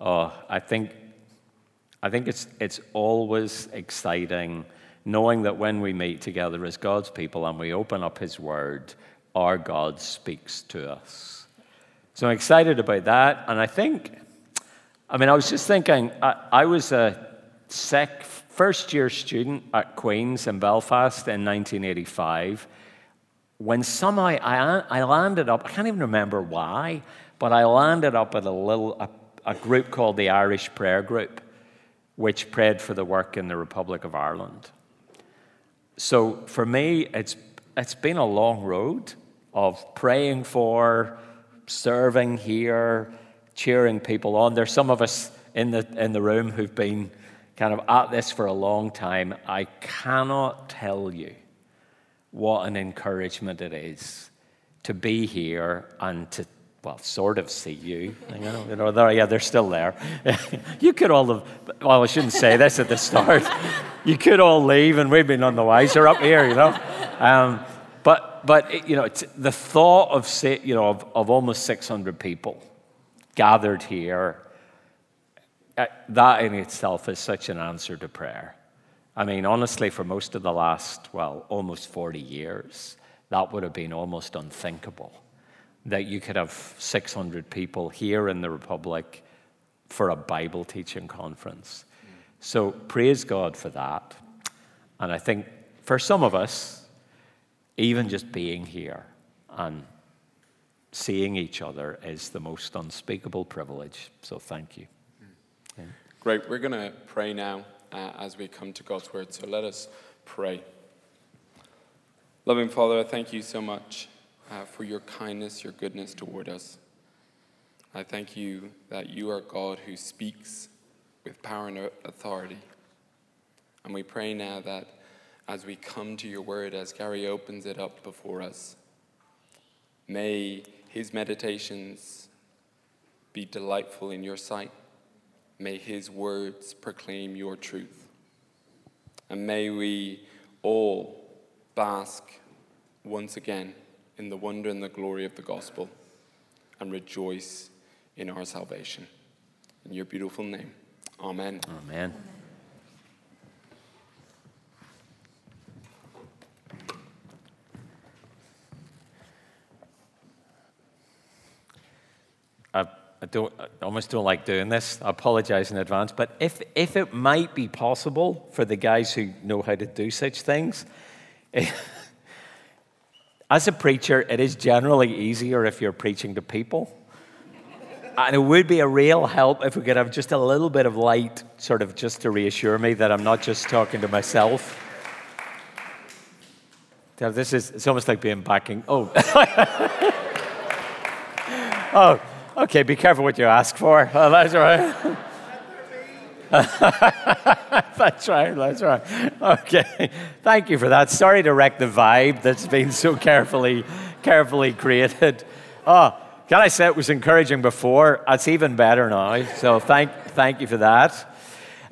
I think it's always exciting knowing that when we meet together as God's people and we open up His Word, our God speaks to us. So I'm excited about that. And I was just thinking, I was a first-year student at Queen's in Belfast in 1985 when somehow I landed up, I can't even remember why, but I landed up at a group called the Irish Prayer Group, which prayed for the work in the Republic of Ireland. So for me, it's been a long road of praying for, serving here, cheering people on. There's some of us in the room who've been kind of at this for a long time. I cannot tell you what an encouragement it is to be here and to, well, sort of see you. They're still there. You could all have, well, I shouldn't say this at the start. You could all leave and we'd be none the wiser up here, you know. But it's the thought of almost 600 people gathered here, that in itself is such an answer to prayer. I mean, honestly, for most of the last, almost 40 years, that would have been almost unthinkable, that you could have 600 people here in the Republic for a Bible teaching conference. So praise God for that. And I think for some of us, even just being here and seeing each other is the most unspeakable privilege. So thank you. Yeah. Great. We're going to pray now as we come to God's Word. So let us pray. Loving Father, I thank you so much for your kindness, your goodness toward us. I thank you that you are God who speaks with power and authority. And we pray now that as we come to your word, as Gary opens it up before us, may his meditations be delightful in your sight. May his words proclaim your truth. And may we all bask once again in the wonder and the glory of the gospel and rejoice in our salvation. In your beautiful name, amen. Amen. I almost don't like doing this. I apologize in advance. But if it might be possible for the guys who know how to do such things, as a preacher, it is generally easier if you're preaching to people. And it would be a real help if we could have just a little bit of light, sort of just to reassure me that I'm not just talking to myself. It's almost like being backing. Oh. Oh. Okay, be careful what you ask for. Oh, that's right. That's right. Okay, thank you for that. Sorry to wreck the vibe that's been so carefully created. Oh, can I say it was encouraging before? That's even better now. So thank you for that.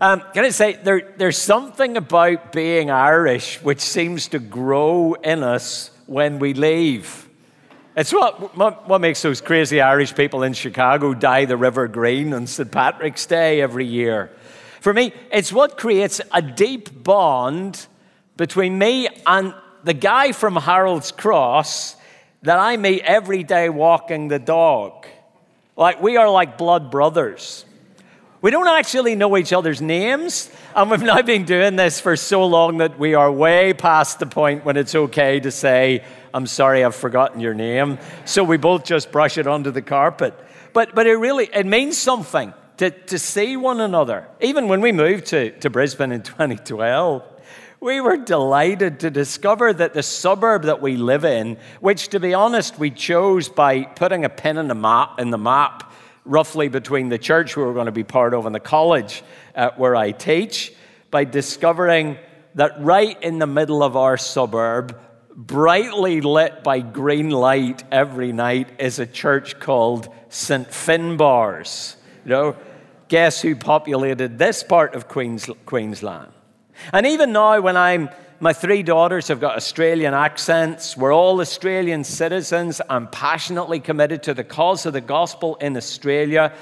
Can I say there's something about being Irish which seems to grow in us when we leave. It's what makes those crazy Irish people in Chicago dye the river green on St. Patrick's Day every year. For me, it's what creates a deep bond between me and the guy from Harold's Cross that I meet every day walking the dog. We are like blood brothers. We don't actually know each other's names, and we've now been doing this for so long that we are way past the point when it's okay to say, I'm sorry, I've forgotten your name. So we both just brush it under the carpet. But it means something to see one another. Even when we moved to Brisbane in 2012, we were delighted to discover that the suburb that we live in, which to be honest, we chose by putting a pin in the map roughly between the church we were going to be part of and the college where I teach, by discovering that right in the middle of our suburb, brightly lit by green light every night, is a church called St. Finbar's. Guess who populated this part of Queensland? And even now, when my three daughters have got Australian accents, we're all Australian citizens. I'm passionately committed to the cause of the gospel in Australia.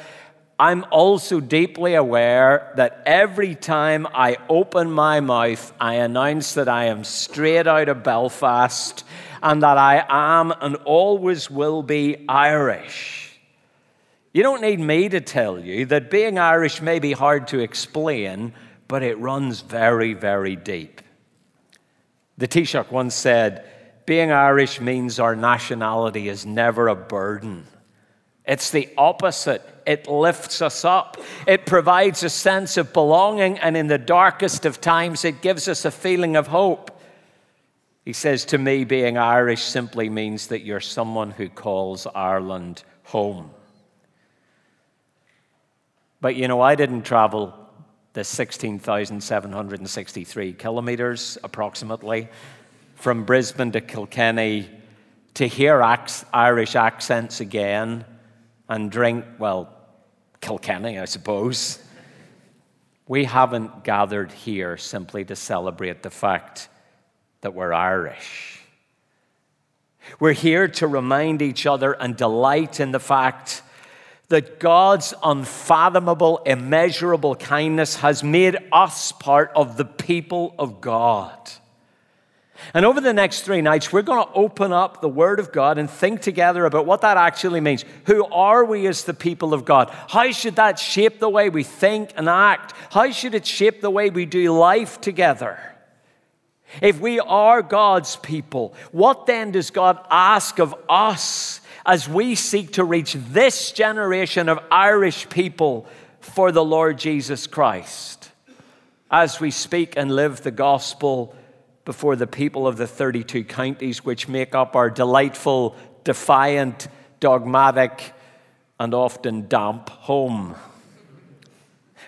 I'm also deeply aware that every time I open my mouth, I announce that I am straight out of Belfast and that I am and always will be Irish. You don't need me to tell you that being Irish may be hard to explain, but it runs very, very deep. The Taoiseach once said, being Irish means our nationality is never a burden. It's the opposite. It lifts us up. It provides a sense of belonging, and in the darkest of times, it gives us a feeling of hope. He says, to me, being Irish simply means that you're someone who calls Ireland home. But, you know, I didn't travel the 16,763 kilometers, approximately, from Brisbane to Kilkenny to hear Irish accents again and drink, well, Kilkenny, I suppose. We haven't gathered here simply to celebrate the fact that we're Irish. We're here to remind each other and delight in the fact that God's unfathomable, immeasurable kindness has made us part of the people of God. And over the next 3 nights, we're going to open up the Word of God and think together about what that actually means. Who are we as the people of God? How should that shape the way we think and act? How should it shape the way we do life together? If we are God's people, what then does God ask of us as we seek to reach this generation of Irish people for the Lord Jesus Christ? As we speak and live the gospel before the people of the 32 counties which make up our delightful, defiant, dogmatic, and often damp home.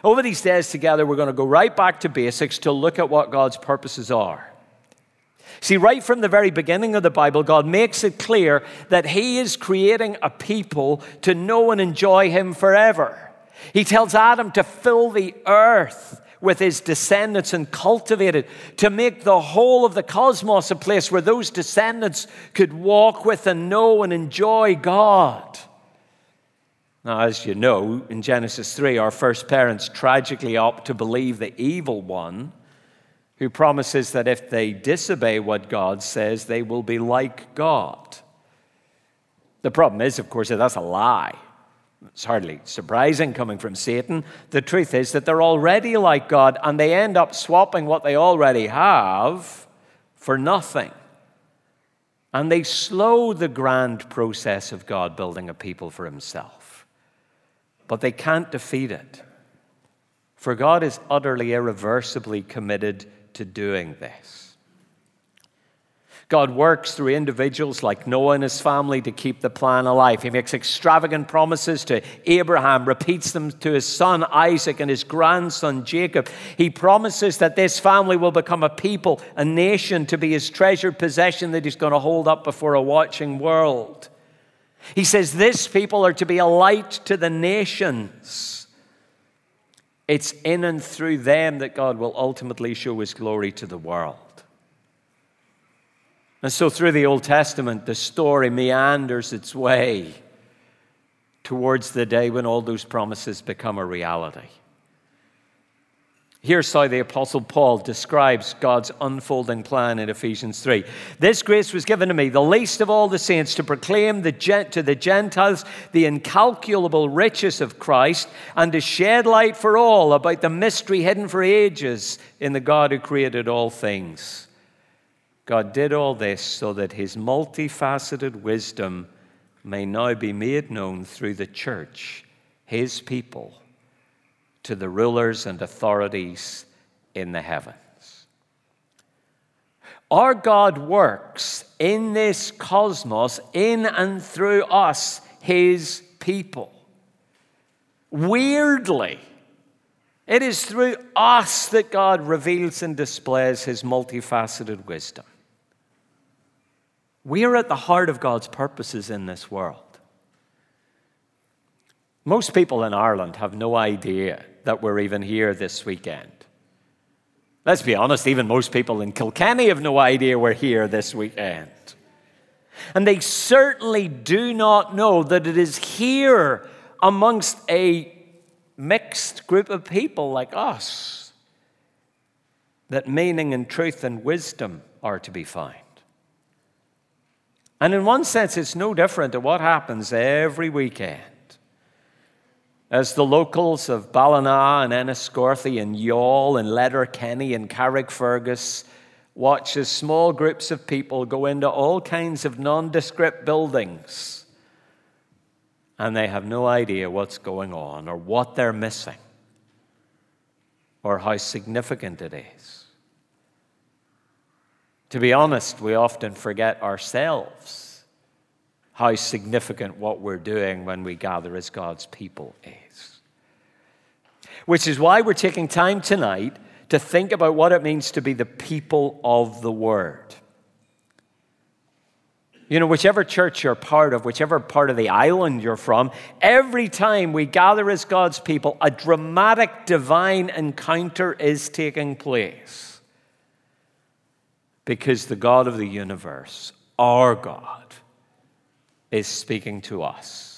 Over these days together, we're going to go right back to basics to look at what God's purposes are. See, right from the very beginning of the Bible, God makes it clear that He is creating a people to know and enjoy Him forever. He tells Adam to fill the earth with his descendants and cultivate it, to make the whole of the cosmos a place where those descendants could walk with and know and enjoy God. Now, as you know, in Genesis 3, our first parents tragically opt to believe the evil one who promises that if they disobey what God says, they will be like God. The problem is, of course, that that's a lie. It's hardly surprising coming from Satan. The truth is that they're already like God, and they end up swapping what they already have for nothing. And they slow the grand process of God building a people for Himself. But they can't defeat it, for God is utterly, irreversibly committed to doing this. God works through individuals like Noah and his family to keep the plan alive. He makes extravagant promises to Abraham, repeats them to his son Isaac and his grandson Jacob. He promises that this family will become a people, a nation, to be His treasured possession that He's going to hold up before a watching world. He says this people are to be a light to the nations. It's in and through them that God will ultimately show His glory to the world. And so through the Old Testament, the story meanders its way towards the day when all those promises become a reality. Here's how the Apostle Paul describes God's unfolding plan in Ephesians 3. This grace was given to me, the least of all the saints, to proclaim to the Gentiles the incalculable riches of Christ and to shed light for all about the mystery hidden for ages in the God who created all things. God did all this so that His multifaceted wisdom may now be made known through the church, His people, to the rulers and authorities in the heavens. Our God works in this cosmos, in and through us, His people. Weirdly, it is through us that God reveals and displays His multifaceted wisdom. We are at the heart of God's purposes in this world. Most people in Ireland have no idea that we're even here this weekend. Let's be honest, even most people in Kilkenny have no idea we're here this weekend. And they certainly do not know that it is here amongst a mixed group of people like us that meaning and truth and wisdom are to be found. And in one sense, it's no different to what happens every weekend as the locals of Ballina and Enniscorthy and Youghal and Letterkenny and Carrickfergus watch as small groups of people go into all kinds of nondescript buildings and they have no idea what's going on or what they're missing or how significant it is. To be honest, we often forget ourselves how significant what we're doing when we gather as God's people is. Which is why we're taking time tonight to think about what it means to be the people of the Word. You know, whichever church you're part of, whichever part of the island you're from, every time we gather as God's people, a dramatic divine encounter is taking place. Because the God of the universe, our God, is speaking to us.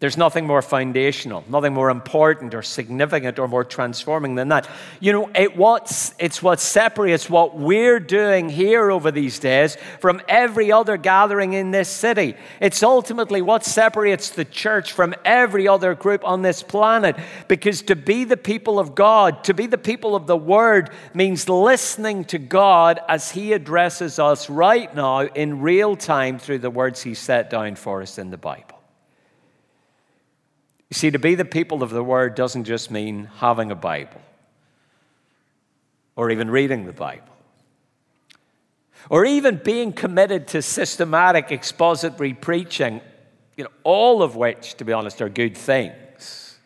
There's nothing more foundational, nothing more important or significant or more transforming than that. You know, it's what separates what we're doing here over these days from every other gathering in this city. It's ultimately what separates the church from every other group on this planet. Because to be the people of God, to be the people of the Word, means listening to God as He addresses us right now in real time through the words He set down for us in the Bible. You see, to be the people of the Word doesn't just mean having a Bible or even reading the Bible or even being committed to systematic expository preaching, you know, all of which, to be honest, are good things.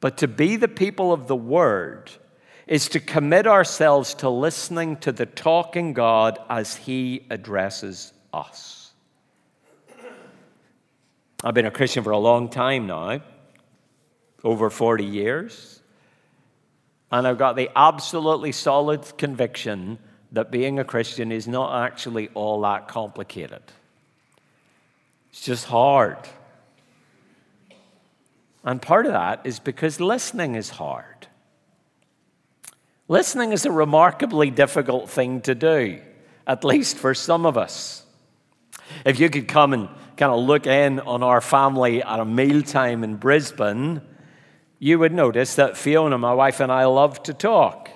But to be the people of the Word is to commit ourselves to listening to the talking God as He addresses us. I've been a Christian for a long time now, over 40 years, and I've got the absolutely solid conviction that being a Christian is not actually all that complicated. It's just hard. And part of that is because listening is hard. Listening is a remarkably difficult thing to do, at least for some of us. If you could come and kind of look in on our family at a mealtime in Brisbane, you would notice that Fiona, my wife, and I love to talk.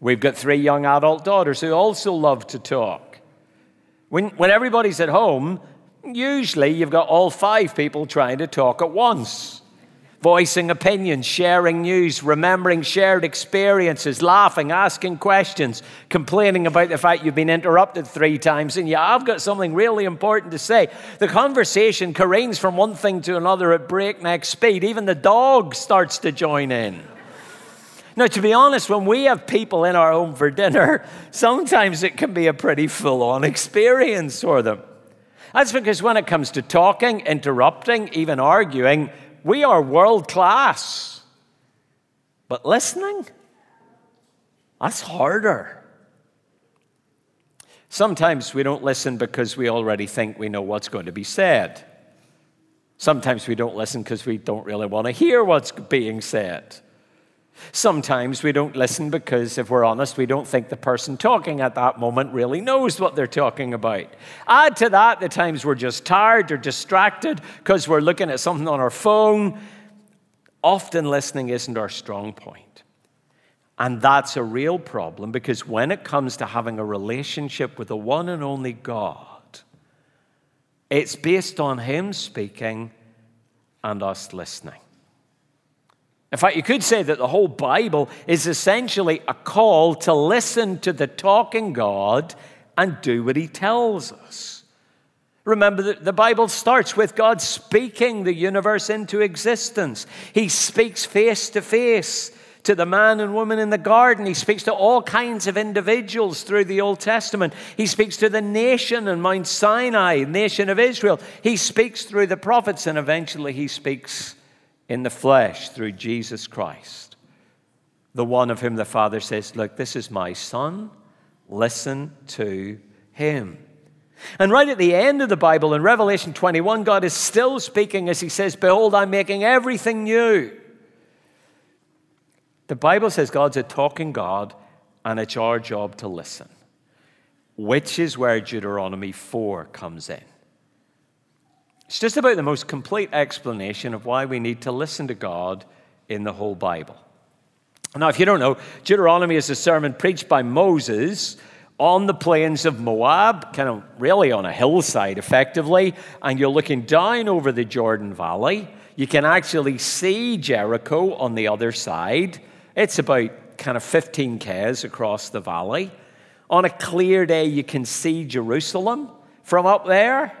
We've got 3 young adult daughters who also love to talk. When everybody's at home, usually you've got all 5 people trying to talk at once, voicing opinions, sharing news, remembering shared experiences, laughing, asking questions, complaining about the fact you've been interrupted 3 times, and yeah, I've got something really important to say. The conversation careens from one thing to another at breakneck speed. Even the dog starts to join in. Now, to be honest, when we have people in our home for dinner, sometimes it can be a pretty full-on experience for them. That's because when it comes to talking, interrupting, even arguing, we are world class. But listening, that's harder. Sometimes we don't listen because we already think we know what's going to be said. Sometimes we don't listen because we don't really want to hear what's being said. Sometimes we don't listen because, if we're honest, we don't think the person talking at that moment really knows what they're talking about. Add to that the times we're just tired or distracted because we're looking at something on our phone. Often listening isn't our strong point. And that's a real problem, because when it comes to having a relationship with the one and only God, it's based on Him speaking and us listening. In fact, you could say that the whole Bible is essentially a call to listen to the talking God and do what He tells us. Remember that the Bible starts with God speaking the universe into existence. He speaks face to face to the man and woman in the garden. He speaks to all kinds of individuals through the Old Testament. He speaks to the nation in Mount Sinai, nation of Israel. He speaks through the prophets, and eventually He speaks in the flesh through Jesus Christ, the one of whom the Father says, "Look, this is my Son. Listen to Him." And right at the end of the Bible, in Revelation 21, God is still speaking as he says, "Behold, I'm making everything new." The Bible says God's a talking God, and it's our job to listen, which is where Deuteronomy 4 comes in. It's just about the most complete explanation of why we need to listen to God in the whole Bible. Now, if you don't know, Deuteronomy is a sermon preached by Moses on the plains of Moab, kind of really on a hillside effectively, and you're looking down over the Jordan Valley. You can actually see Jericho on the other side. It's about kind of 15 k's across the valley. On a clear day, you can see Jerusalem from up there.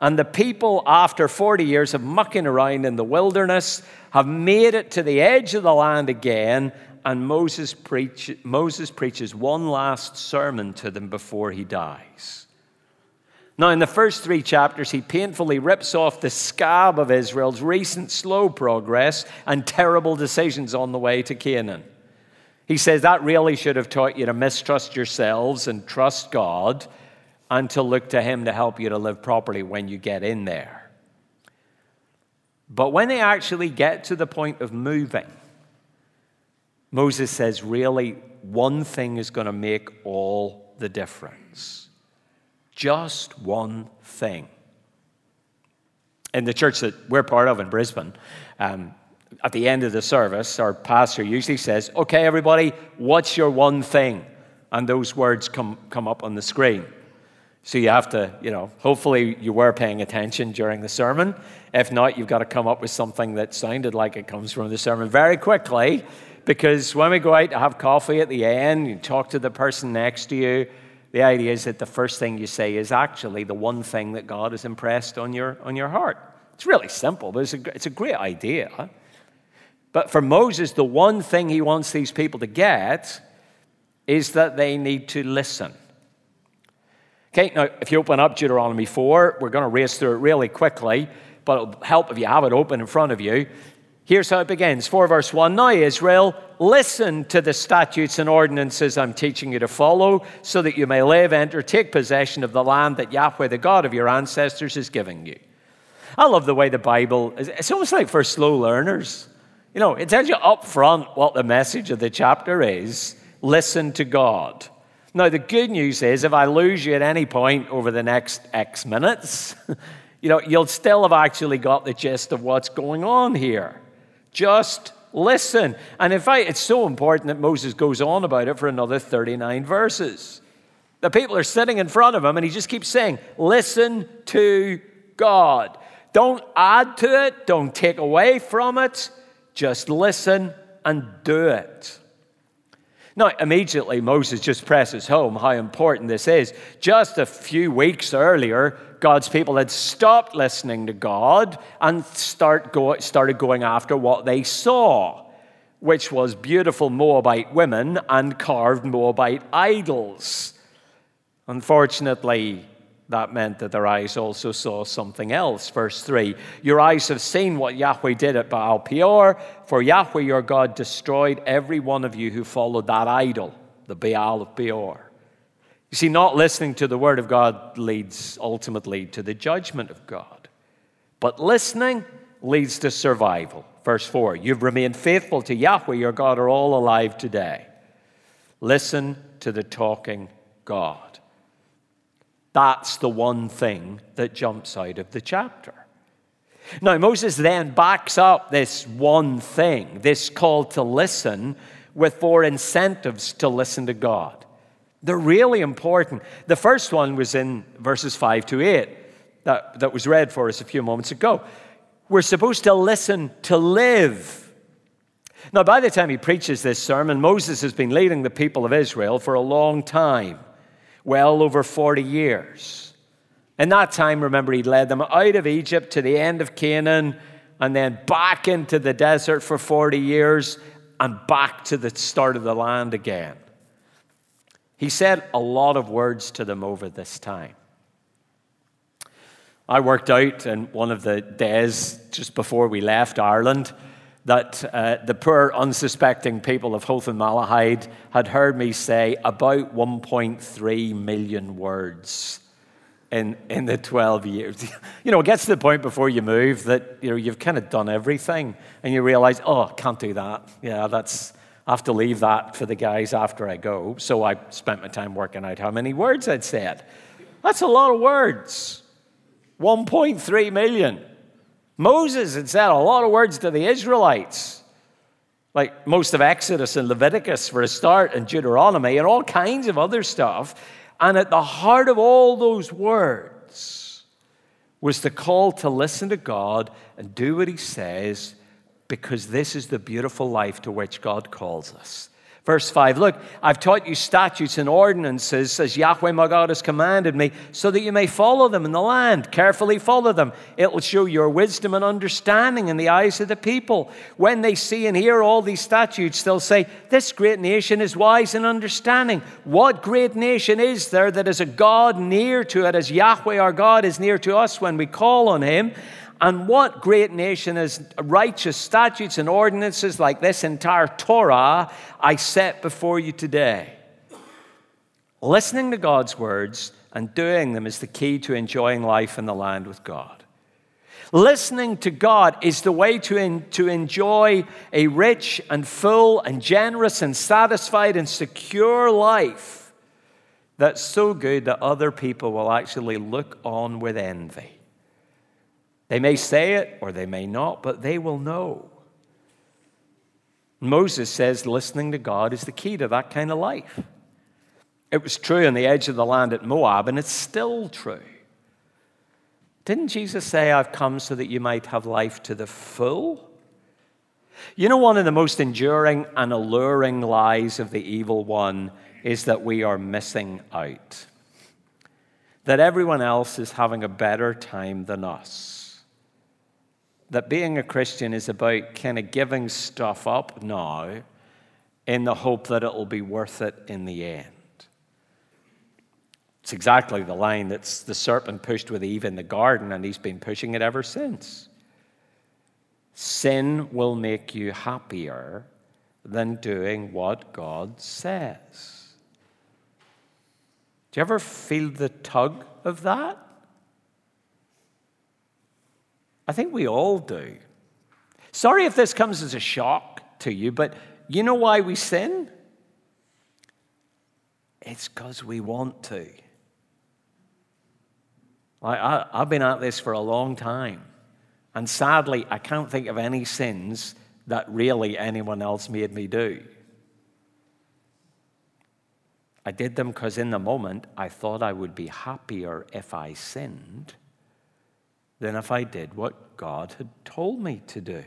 And the people, after 40 years of mucking around in the wilderness, have made it to the edge of the land again, and Moses preaches one last sermon to them before he dies. Now, in the first three chapters, he painfully rips off the scab of Israel's recent slow progress and terrible decisions on the way to Canaan. He says, that really should have taught you to mistrust yourselves and trust God, and to look to him to help you to live properly when you get in there. But when they actually get to the point of moving, Moses says, really, one thing is going to make all the difference. Just one thing. In the church that we're part of in Brisbane, at the end of the service, our pastor usually says, "Okay, everybody, what's your one thing?" And those words come up on the screen. So you have to, hopefully you were paying attention during the sermon. If not, you've got to come up with something that sounded like it comes from the sermon very quickly, because when we go out to have coffee at the end, you talk to the person next to you, the idea is that the first thing you say is actually the one thing that God has impressed on your heart. It's really simple, but it's a great idea. But for Moses, the one thing he wants these people to get is that they need to listen. Okay, now, if you open up Deuteronomy 4, we're going to race through it really quickly, but it'll help if you have it open in front of you. Here's how it begins. 4 verse 1, "Now, Israel, listen to the statutes and ordinances I'm teaching you to follow, so that you may live, enter, take possession of the land that Yahweh, the God of your ancestors, is giving you." I love the way the Bible is. It's almost like for slow learners. It tells you up front what the message of the chapter is. Listen to God. Now, the good news is, if I lose you at any point over the next X minutes, you'll still have actually got the gist of what's going on here. Just listen. And in fact, it's so important that Moses goes on about it for another 39 verses. The people are sitting in front of him, and he just keeps saying, listen to God. Don't add to it. Don't take away from it. Just listen and do it. Now, immediately, Moses just presses home how important this is. Just a few weeks earlier, God's people had stopped listening to God and started going after what they saw, which was beautiful Moabite women and carved Moabite idols. Unfortunately, that meant that their eyes also saw something else. Verse 3, "Your eyes have seen what Yahweh did at Baal Peor, for Yahweh your God destroyed every one of you who followed that idol, the Baal of Peor." You see, not listening to the word of God leads ultimately to the judgment of God, but listening leads to survival. Verse 4, "You've remained faithful to Yahweh your God are all alive today." Listen to the talking God. That's the one thing that jumps out of the chapter. Now, Moses then backs up this one thing, this call to listen, with four incentives to listen to God. They're really important. The first one was in verses 5 to 8 that was read for us a few moments ago. We're supposed to listen to live. Now, by the time he preaches this sermon, Moses has been leading the people of Israel for a long time. Well over 40 years. In that time, remember, he led them out of Egypt to the end of Canaan and then back into the desert for 40 years and back to the start of the land again. He said a lot of words to them over this time. I worked out in one of the days just before we left Ireland that the poor, unsuspecting people of Hoth and Malahide had heard me say about 1.3 million words in the 12 years. You know, it gets to the point before you move that, you know, you've kind of done everything and you realize, oh, can't do that. Yeah, that's, I have to leave that for the guys after I go. So I spent my time working out how many words I'd said. That's a lot of words. 1.3 million. Moses had said a lot of words to the Israelites, like most of Exodus and Leviticus for a start, and Deuteronomy and all kinds of other stuff. And at the heart of all those words was the call to listen to God and do what he says, because this is the beautiful life to which God calls us. Verse 5, look, I've taught you statutes and ordinances, as Yahweh my God has commanded me, so that you may follow them in the land, carefully follow them. It will show your wisdom and understanding in the eyes of the people. When they see and hear all these statutes, they'll say, this great nation is wise and understanding. What great nation is there that is a God near to it, as Yahweh our God is near to us when we call on him? And what great nation is righteous statutes and ordinances like this entire Torah I set before you today? Listening to God's words and doing them is the key to enjoying life in the land with God. Listening to God is the way to enjoy a rich and full and generous and satisfied and secure life that's so good that other people will actually look on with envy. They may say it or they may not, but they will know. Moses says listening to God is the key to that kind of life. It was true on the edge of the land at Moab, and it's still true. Didn't Jesus say, I've come so that you might have life to the full? You know, one of the most enduring and alluring lies of the evil one is that we are missing out, that everyone else is having a better time than us, that being a Christian is about kind of giving stuff up now in the hope that it'll be worth it in the end. It's exactly the line that the serpent pushed with Eve in the garden, and he's been pushing it ever since. Sin will make you happier than doing what God says. Do you ever feel the tug of that? I think we all do. Sorry if this comes as a shock to you, but you know why we sin? It's because we want to. I've been at this for a long time, and sadly, I can't think of any sins that really anyone else made me do. I did them because in the moment, I thought I would be happier if I sinned than if I did what God had told me to do.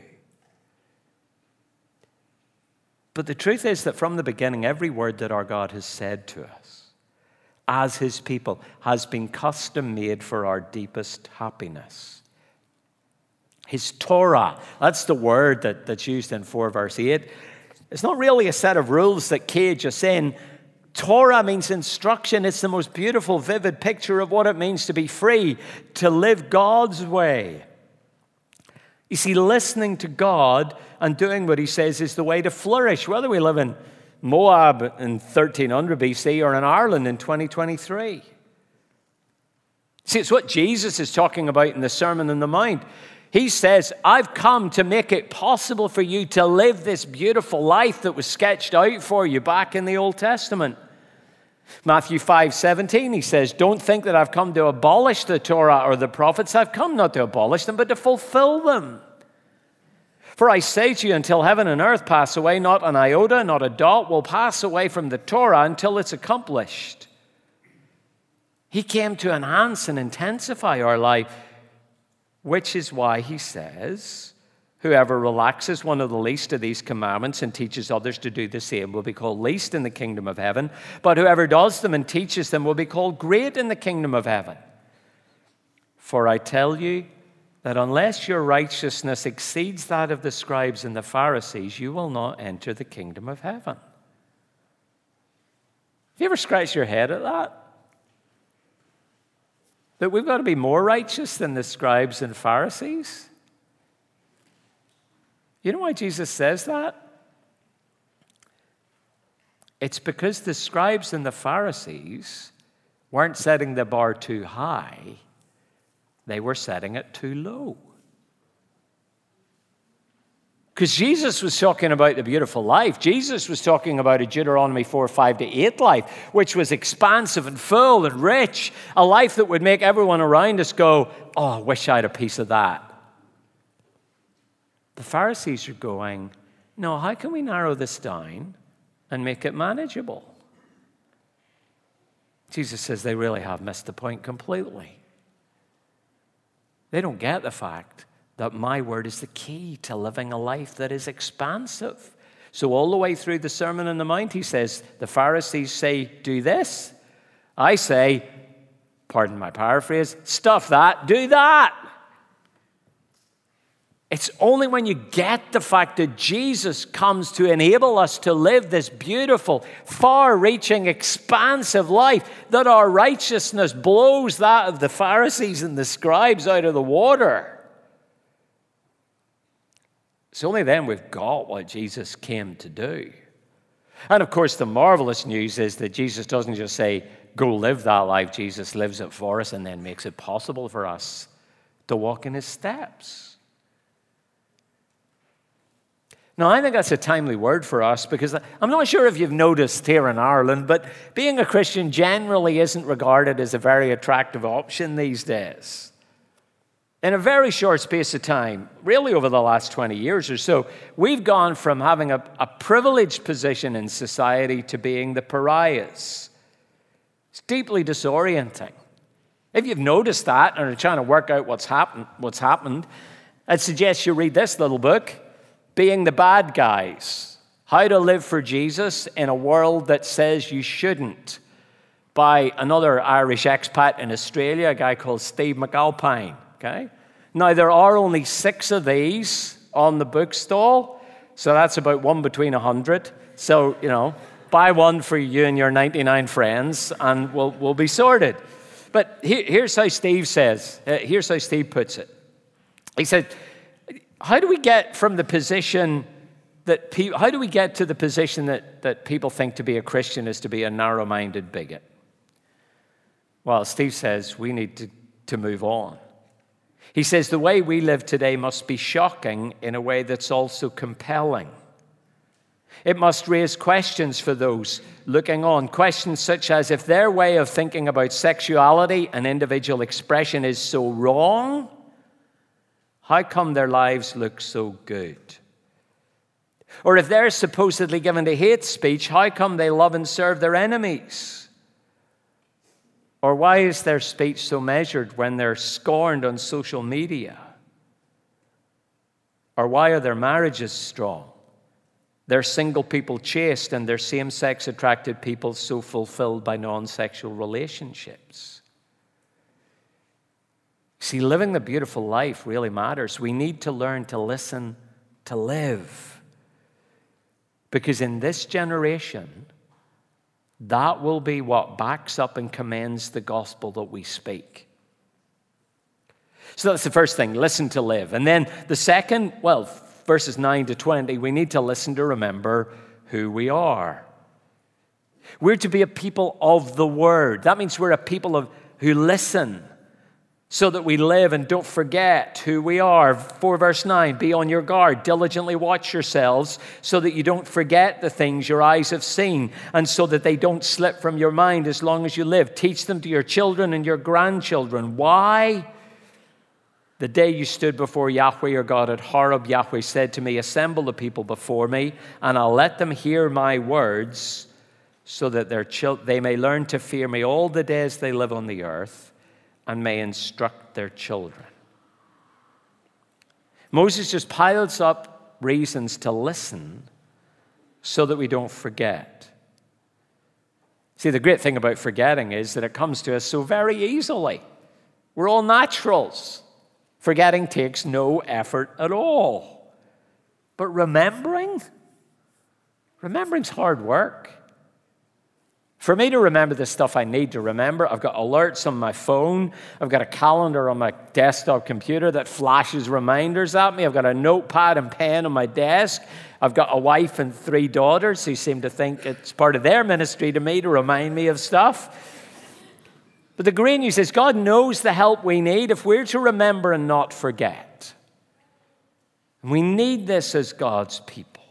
But the truth is that from the beginning, every word that our God has said to us as his people has been custom made for our deepest happiness. His Torah, that's the word that's used in 4 verse 8. It's not really a set of rules that cage us in. Torah means instruction. It's the most beautiful, vivid picture of what it means to be free, to live God's way. You see, listening to God and doing what he says is the way to flourish, whether we live in Moab in 1300 BC or in Ireland in 2023. See, it's what Jesus is talking about in the Sermon on the Mount. He says, I've come to make it possible for you to live this beautiful life that was sketched out for you back in the Old Testament. Matthew 5:17, he says, don't think that I've come to abolish the Torah or the prophets. I've come not to abolish them, but to fulfill them. For I say to you, until heaven and earth pass away, not an iota, not a dot will pass away from the Torah until it's accomplished. He came to enhance and intensify our life, which is why he says, whoever relaxes one of the least of these commandments and teaches others to do the same will be called least in the kingdom of heaven, but whoever does them and teaches them will be called great in the kingdom of heaven. For I tell you that unless your righteousness exceeds that of the scribes and the Pharisees, you will not enter the kingdom of heaven. Have you ever scratched your head at that? That we've got to be more righteous than the scribes and Pharisees? You know why Jesus says that? It's because the scribes and the Pharisees weren't setting the bar too high, they were setting it too low. Because Jesus was talking about the beautiful life. Jesus was talking about a Deuteronomy 4, 5 to 8 life, which was expansive and full and rich, a life that would make everyone around us go, oh, I wish I had a piece of that. The Pharisees are going, no, how can we narrow this down and make it manageable? Jesus says they really have missed the point completely. They don't get the fact that my word is the key to living a life that is expansive. So all the way through the Sermon on the Mount, he says, the Pharisees say, do this. I say, pardon my paraphrase, stuff that, do that. It's only when you get the fact that Jesus comes to enable us to live this beautiful, far-reaching, expansive life that our righteousness blows that of the Pharisees and the scribes out of the water. It's only then we've got what Jesus came to do. And of course, the marvelous news is that Jesus doesn't just say, go live that life. Jesus lives it for us and then makes it possible for us to walk in his steps. Now, I think that's a timely word for us because I'm not sure if you've noticed here in Ireland, but being a Christian generally isn't regarded as a very attractive option these days. In a very short space of time, really over the last 20 years or so, we've gone from having a privileged position in society to being the pariahs. It's deeply disorienting. If you've noticed that and are trying to work out what's happened, I'd suggest you read this little book, Being the Bad Guys, How to Live for Jesus in a World That Says You Shouldn't, by another Irish expat in Australia, a guy called Steve McAlpine. Okay. Now, there are only 6 of these on the bookstall, so that's about 1 between 100. So, buy one for you and your 99 friends, and we'll be sorted. But here's how Steve says, here's how Steve puts it. He said, how do we get to the position that people think to be a Christian is to be a narrow-minded bigot? Well, Steve says we need to move on. He says the way we live today must be shocking in a way that's also compelling. It must raise questions for those looking on, questions such as if their way of thinking about sexuality and individual expression is so wrong, how come their lives look so good? Or if they're supposedly given to hate speech, how come they love and serve their enemies? Or why is their speech so measured when they're scorned on social media? Or why are their marriages strong, their single people chaste, and their same-sex attracted people so fulfilled by non-sexual relationships? See, living the beautiful life really matters. We need to learn to listen to live. Because in this generation, that will be what backs up and commends the gospel that we speak. So that's the first thing, listen to live. And then the second, verses 9 to 20, we need to listen to remember who we are. We're to be a people of the word. That means we're a people who listen so that we live and don't forget who we are. 4 verse 9, be on your guard, diligently watch yourselves so that you don't forget the things your eyes have seen and so that they don't slip from your mind as long as you live. Teach them to your children and your grandchildren. Why? The day you stood before Yahweh your God at Horeb, Yahweh said to me, assemble the people before me and I'll let them hear my words so that they may learn to fear me all the days they live on the earth, and may instruct their children. Moses just piles up reasons to listen so that we don't forget. See, the great thing about forgetting is that it comes to us so very easily. We're all naturals. Forgetting takes no effort at all. But remembering's hard work. For me to remember the stuff I need to remember, I've got alerts on my phone. I've got a calendar on my desktop computer that flashes reminders at me. I've got a notepad and pen on my desk. I've got a wife and 3 daughters who seem to think it's part of their ministry to me to remind me of stuff. But the great news is God knows the help we need if we're to remember and not forget. And we need this as God's people.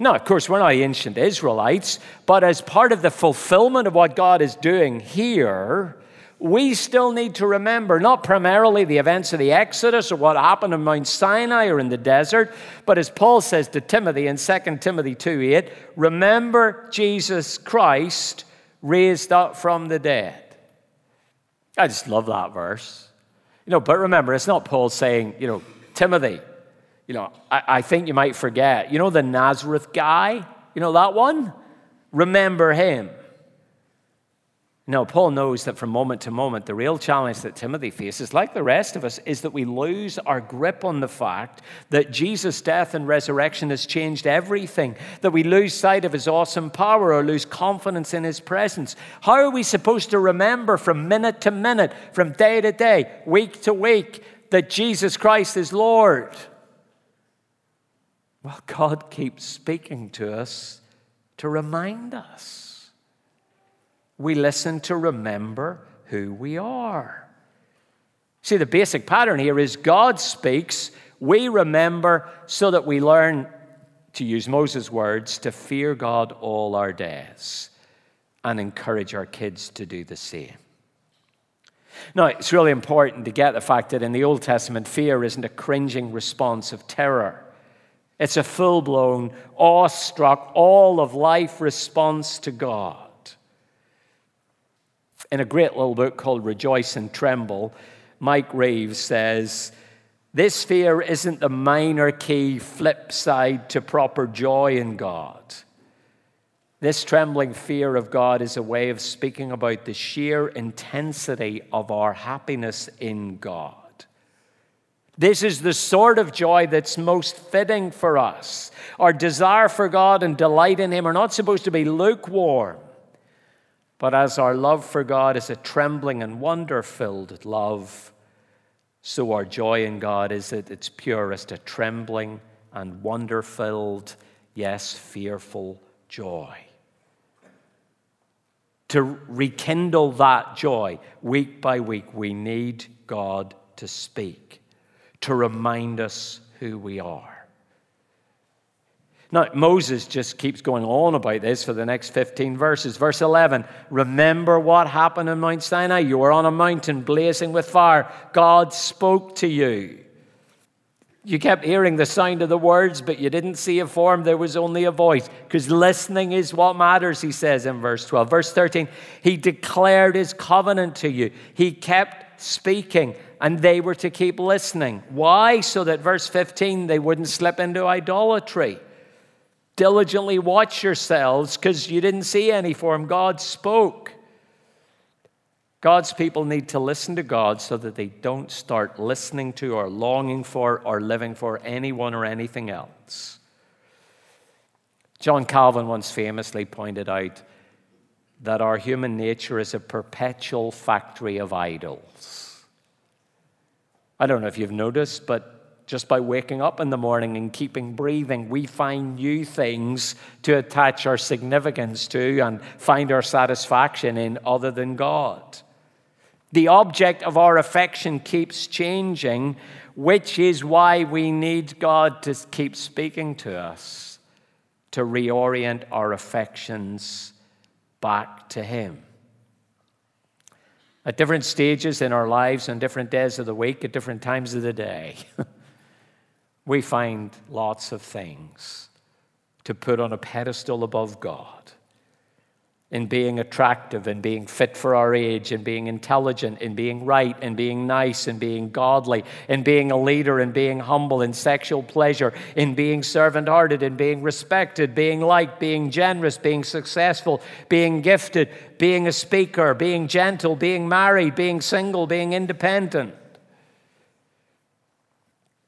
Now, of course, we're not ancient Israelites, but as part of the fulfillment of what God is doing here, we still need to remember not primarily the events of the Exodus or what happened on Mount Sinai or in the desert, but as Paul says to Timothy in 2 Timothy 2:8, remember Jesus Christ raised up from the dead. I just love that verse. But remember, it's not Paul saying, Timothy, I think you might forget. The Nazareth guy? That one? Remember him. No, Paul knows that from moment to moment, the real challenge that Timothy faces, like the rest of us, is that we lose our grip on the fact that Jesus' death and resurrection has changed everything, that we lose sight of his awesome power or lose confidence in his presence. How are we supposed to remember from minute to minute, from day to day, week to week, that Jesus Christ is Lord? Well, God keeps speaking to us to remind us. We listen to remember who we are. See, the basic pattern here is God speaks, we remember, so that we learn, to use Moses' words, to fear God all our days and encourage our kids to do the same. Now, it's really important to get the fact that in the Old Testament, fear isn't a cringing response of terror. It's a full-blown, awestruck, all-of-life response to God. In a great little book called Rejoice and Tremble, Mike Reeves says, this fear isn't the minor key flip side to proper joy in God. This trembling fear of God is a way of speaking about the sheer intensity of our happiness in God. This is the sort of joy that's most fitting for us. Our desire for God and delight in him are not supposed to be lukewarm, but as our love for God is a trembling and wonder-filled love, so our joy in God is at its purest, a trembling and wonder-filled, yes, fearful joy. To rekindle that joy week by week, we need God to speak, to remind us who we are. Now, Moses just keeps going on about this for the next 15 verses. Verse 11, remember what happened on Mount Sinai? You were on a mountain blazing with fire. God spoke to you. You kept hearing the sound of the words, but you didn't see a form. There was only a voice. Because listening is what matters, he says in verse 12. Verse 13, he declared his covenant to you. He kept speaking, and they were to keep listening. Why? So that, verse 15, they wouldn't slip into idolatry. Diligently watch yourselves because you didn't see any form. God spoke. God's people need to listen to God so that they don't start listening to or longing for or living for anyone or anything else. John Calvin once famously pointed out that our human nature is a perpetual factory of idols. I don't know if you've noticed, but just by waking up in the morning and keeping breathing, we find new things to attach our significance to and find our satisfaction in other than God. The object of our affection keeps changing, which is why we need God to keep speaking to us, to reorient our affections back to him. At different stages in our lives, on different days of the week, at different times of the day, we find lots of things to put on a pedestal above God. In being attractive, in being fit for our age, in being intelligent, in being right, in being nice, in being godly, in being a leader, in being humble, in sexual pleasure, in being servant-hearted, in being respected, being liked, being generous, being successful, being gifted, being a speaker, being gentle, being married, being single, being independent.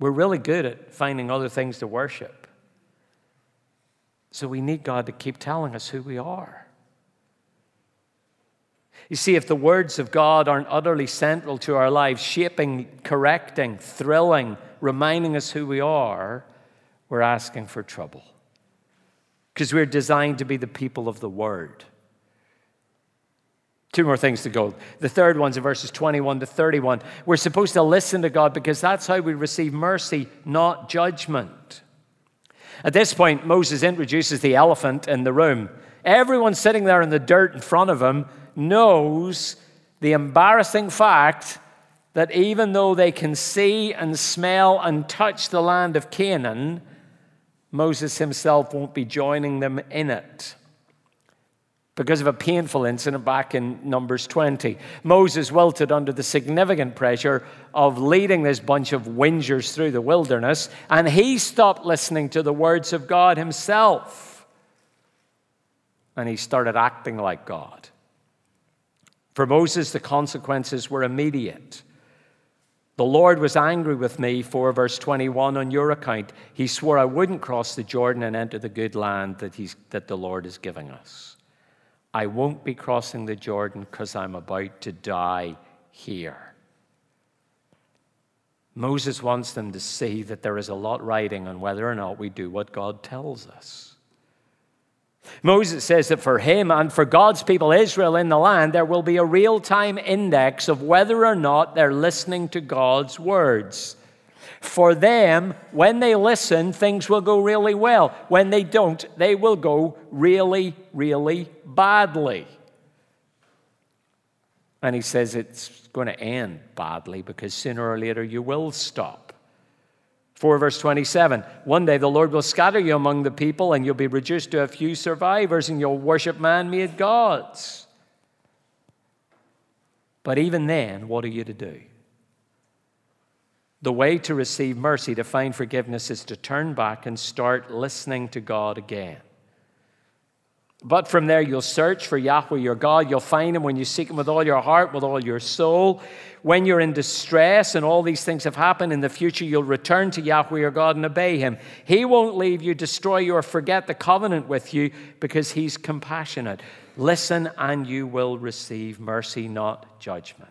We're really good at finding other things to worship. So we need God to keep telling us who we are. You see, if the words of God aren't utterly central to our lives, shaping, correcting, thrilling, reminding us who we are, we're asking for trouble. Because we're designed to be the people of the Word. Two more things to go. The third one's in verses 21 to 31. We're supposed to listen to God because that's how we receive mercy, not judgment. At this point, Moses introduces the elephant in the room. Everyone sitting there in the dirt in front of him knows the embarrassing fact that even though they can see and smell and touch the land of Canaan, Moses himself won't be joining them in it, because of a painful incident back in Numbers 20. Moses wilted under the significant pressure of leading this bunch of whingers through the wilderness, and he stopped listening to the words of God himself, and he started acting like God. For Moses, the consequences were immediate. The Lord was angry with me, for verse 21, on your account. He swore I wouldn't cross the Jordan and enter the good land that the Lord is giving us. I won't be crossing the Jordan because I'm about to die here. Moses wants them to see that there is a lot riding on whether or not we do what God tells us. Moses says that for him and for God's people, Israel, in the land, there will be a real-time index of whether or not they're listening to God's words. For them, when they listen, things will go really well. When they don't, they will go really, really badly. And he says it's going to end badly because sooner or later you will stop. 4 verse 27, one day the Lord will scatter you among the people and you'll be reduced to a few survivors and you'll worship man-made gods. But even then, what are you to do? The way to receive mercy, to find forgiveness, is to turn back and start listening to God again. But from there, you'll search for Yahweh, your God. You'll find him when you seek him with all your heart, with all your soul. When you're in distress and all these things have happened in the future, you'll return to Yahweh, your God, and obey him. He won't leave you, destroy you, or forget the covenant with you because he's compassionate. Listen and you will receive mercy, not judgment.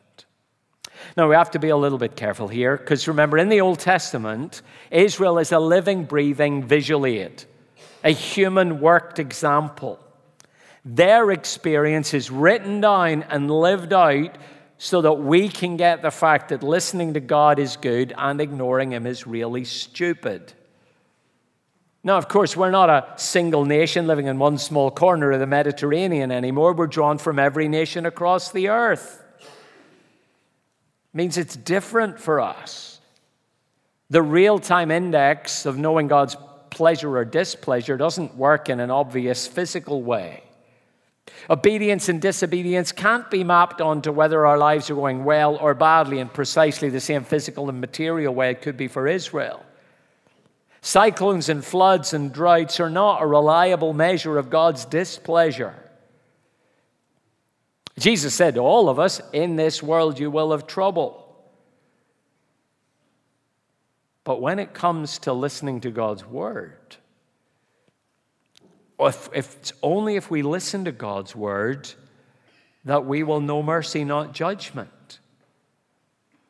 Now, we have to be a little bit careful here, because remember, in the Old Testament, Israel is a living, breathing visual aid, a human-worked example. Their experience is written down and lived out so that we can get the fact that listening to God is good and ignoring him is really stupid. Now, of course, we're not a single nation living in one small corner of the Mediterranean anymore. We're drawn from every nation across the earth. Means it's different for us. The real-time index of knowing God's pleasure or displeasure doesn't work in an obvious physical way. Obedience and disobedience can't be mapped onto whether our lives are going well or badly in precisely the same physical and material way it could be for Israel. Cyclones and floods and droughts are not a reliable measure of God's displeasure. Jesus said to all of us, in this world you will have trouble. But when it comes to listening to God's word, it's only if we listen to God's word that we will know mercy, not judgment.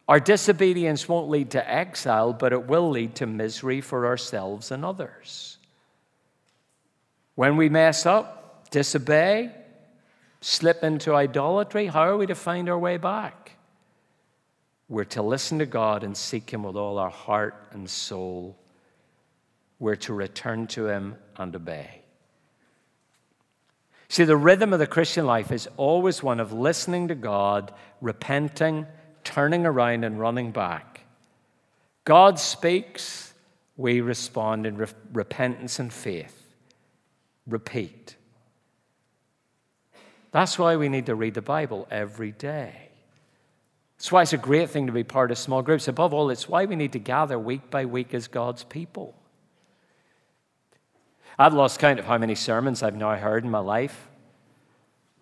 Our disobedience won't lead to exile, but it will lead to misery for ourselves and others. When we mess up, disobey, slip into idolatry, how are we to find our way back? We're to listen to God and seek him with all our heart and soul. We're to return to him and obey. See, the rhythm of the Christian life is always one of listening to God, repenting, turning around, and running back. God speaks, we respond in repentance and faith. Repeat. That's why we need to read the Bible every day. That's why it's a great thing to be part of small groups. Above all, it's why we need to gather week by week as God's people. I've lost count of how many sermons I've now heard in my life.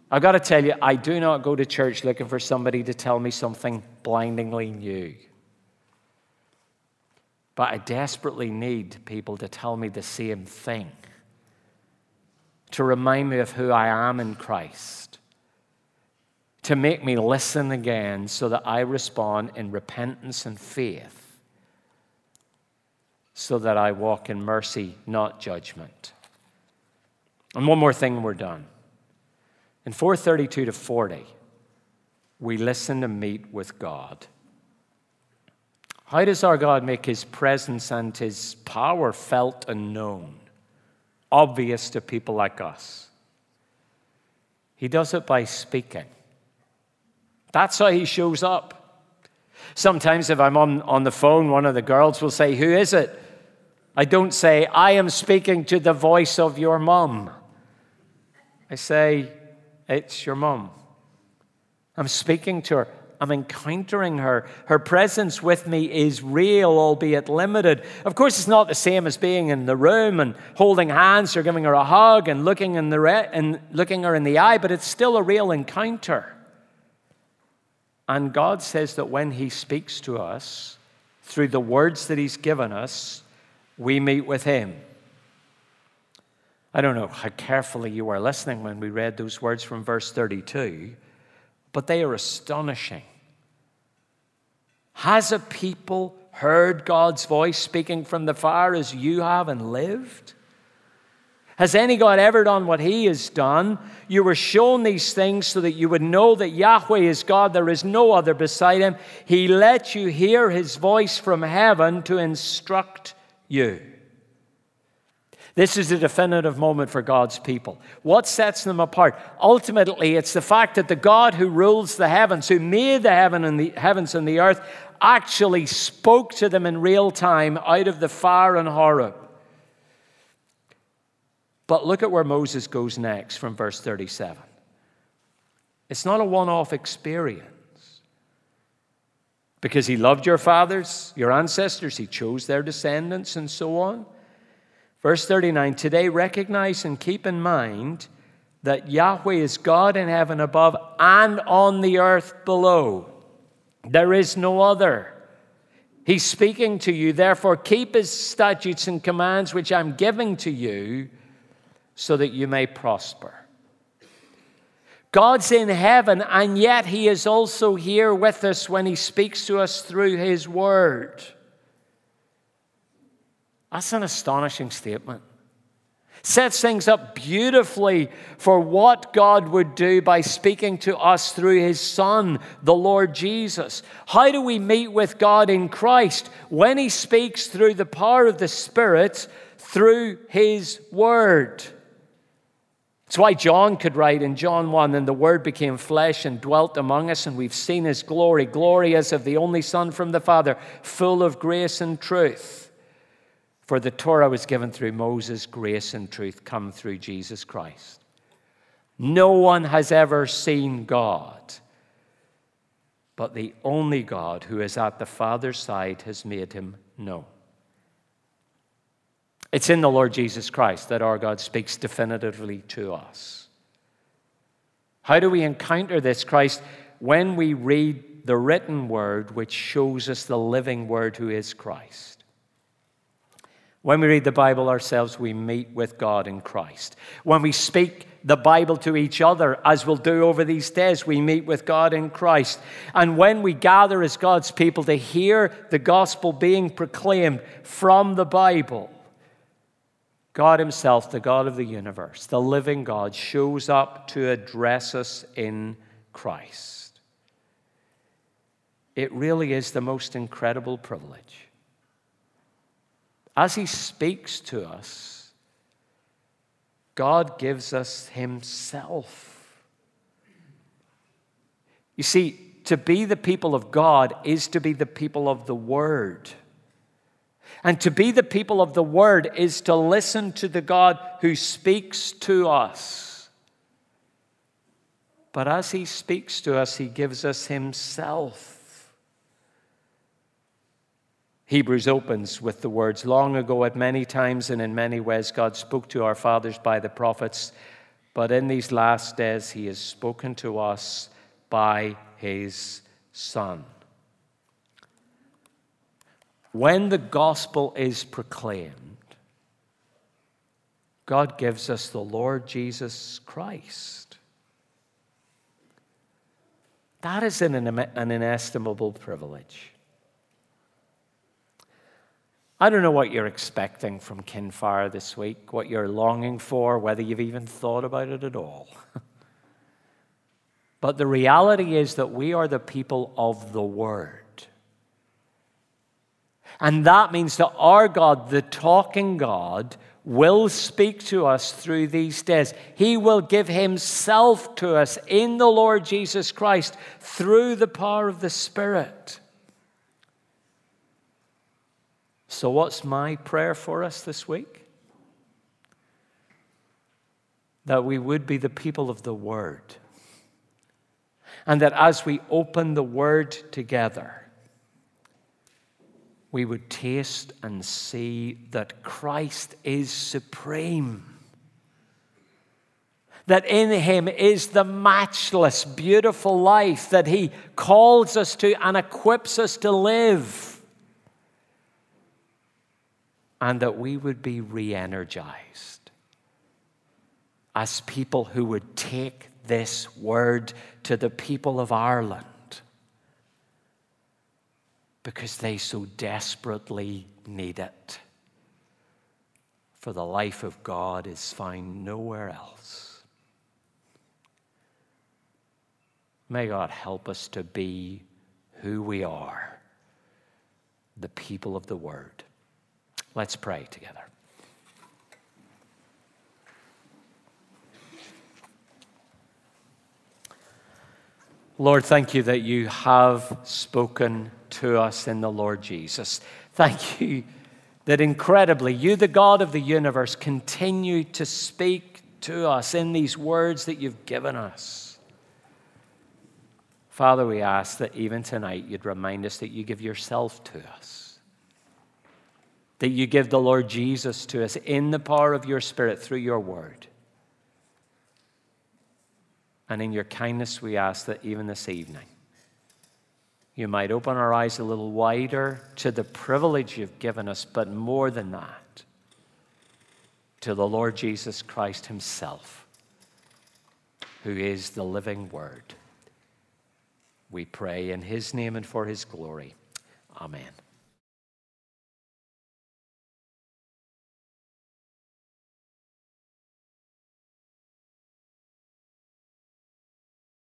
I've got to tell you, I do not go to church looking for somebody to tell me something blindingly new. But I desperately need people to tell me the same thing, to remind me of who I am in Christ, to make me listen again so that I respond in repentance and faith, so that I walk in mercy, not judgment. And one more thing, we're done. In 432 to 40, we listen and meet with God. How does our God make his presence and his power felt and known, obvious to people like us? He does it by speaking. That's how he shows up. Sometimes if I'm on the phone, one of the girls will say, "Who is it?" I don't say, "I am speaking to the voice of your mum." I say, "It's your mum. I'm speaking to her. I'm encountering her. Her presence with me is real, albeit limited." Of course, it's not the same as being in the room and holding hands or giving her a hug and looking her in the eye, but it's still a real encounter. And God says that when he speaks to us through the words that he's given us, we meet with him. I don't know how carefully you were listening when we read those words from verse 32, but they are astonishing. Has a people heard God's voice speaking from the fire as you have and lived? Has any God ever done what he has done? You were shown these things so that you would know that Yahweh is God. There is no other beside him. He let you hear his voice from heaven to instruct you. This is a definitive moment for God's people. What sets them apart? Ultimately, it's the fact that the God who rules the heavens, who made the heavens and the earth, actually spoke to them in real time out of the fire and Horeb. But look at where Moses goes next from verse 37. It's not a one-off experience. Because he loved your fathers, your ancestors, he chose their descendants, and so on. Verse 39, today recognize and keep in mind that Yahweh is God in heaven above and on the earth below. There is no other. He's speaking to you, therefore keep his statutes and commands which I'm giving to you so that you may prosper. God's in heaven, and yet he is also here with us when he speaks to us through his word. That's an astonishing statement. Sets things up beautifully for what God would do by speaking to us through his Son, the Lord Jesus. How do we meet with God in Christ? When he speaks through the power of the Spirit, through his word. It's why John could write in John 1, and the word became flesh and dwelt among us, and we've seen his glory. Glory as of the only Son from the Father, full of grace and truth. For the Torah was given through Moses, grace and truth come through Jesus Christ. No one has ever seen God, but the only God who is at the Father's side has made him known. It's in the Lord Jesus Christ that our God speaks definitively to us. How do we encounter this Christ? When we read the written word, which shows us the living word who is Christ. When we read the Bible ourselves, we meet with God in Christ. When we speak the Bible to each other, as we'll do over these days, we meet with God in Christ. And when we gather as God's people to hear the gospel being proclaimed from the Bible, God himself, the God of the universe, the living God, shows up to address us in Christ. It really is the most incredible privilege. As he speaks to us, God gives us himself. You see, to be the people of God is to be the people of the Word. And to be the people of the Word is to listen to the God who speaks to us. But as he speaks to us, he gives us himself. Hebrews opens with the words, long ago at many times and in many ways God spoke to our fathers by the prophets, but in these last days he has spoken to us by his Son. When the gospel is proclaimed, God gives us the Lord Jesus Christ. That is an inestimable privilege. I don't know what you're expecting from Kinfire this week, what you're longing for, whether you've even thought about it at all. But the reality is that we are the people of the Word. And that means that our God, the talking God, will speak to us through these days. He will give himself to us in the Lord Jesus Christ through the power of the Spirit. So what's my prayer for us this week? That we would be the people of the Word. And that as we open the Word together, we would taste and see that Christ is supreme. That in him is the matchless, beautiful life that he calls us to and equips us to live. And that we would be re-energized as people who would take this word to the people of Ireland, because they so desperately need it. For the life of God is found nowhere else. May God help us to be who we are, the people of the Word. Let's pray together. Lord, thank you that you have spoken to us in the Lord Jesus. Thank you that incredibly, you, the God of the universe, continue to speak to us in these words that you've given us. Father, we ask that even tonight you'd remind us that you give yourself to us, that you give the Lord Jesus to us in the power of your Spirit through your word. And in your kindness, we ask that even this evening, you might open our eyes a little wider to the privilege you've given us, but more than that, to the Lord Jesus Christ himself, who is the living Word. We pray in his name and for his glory. Amen.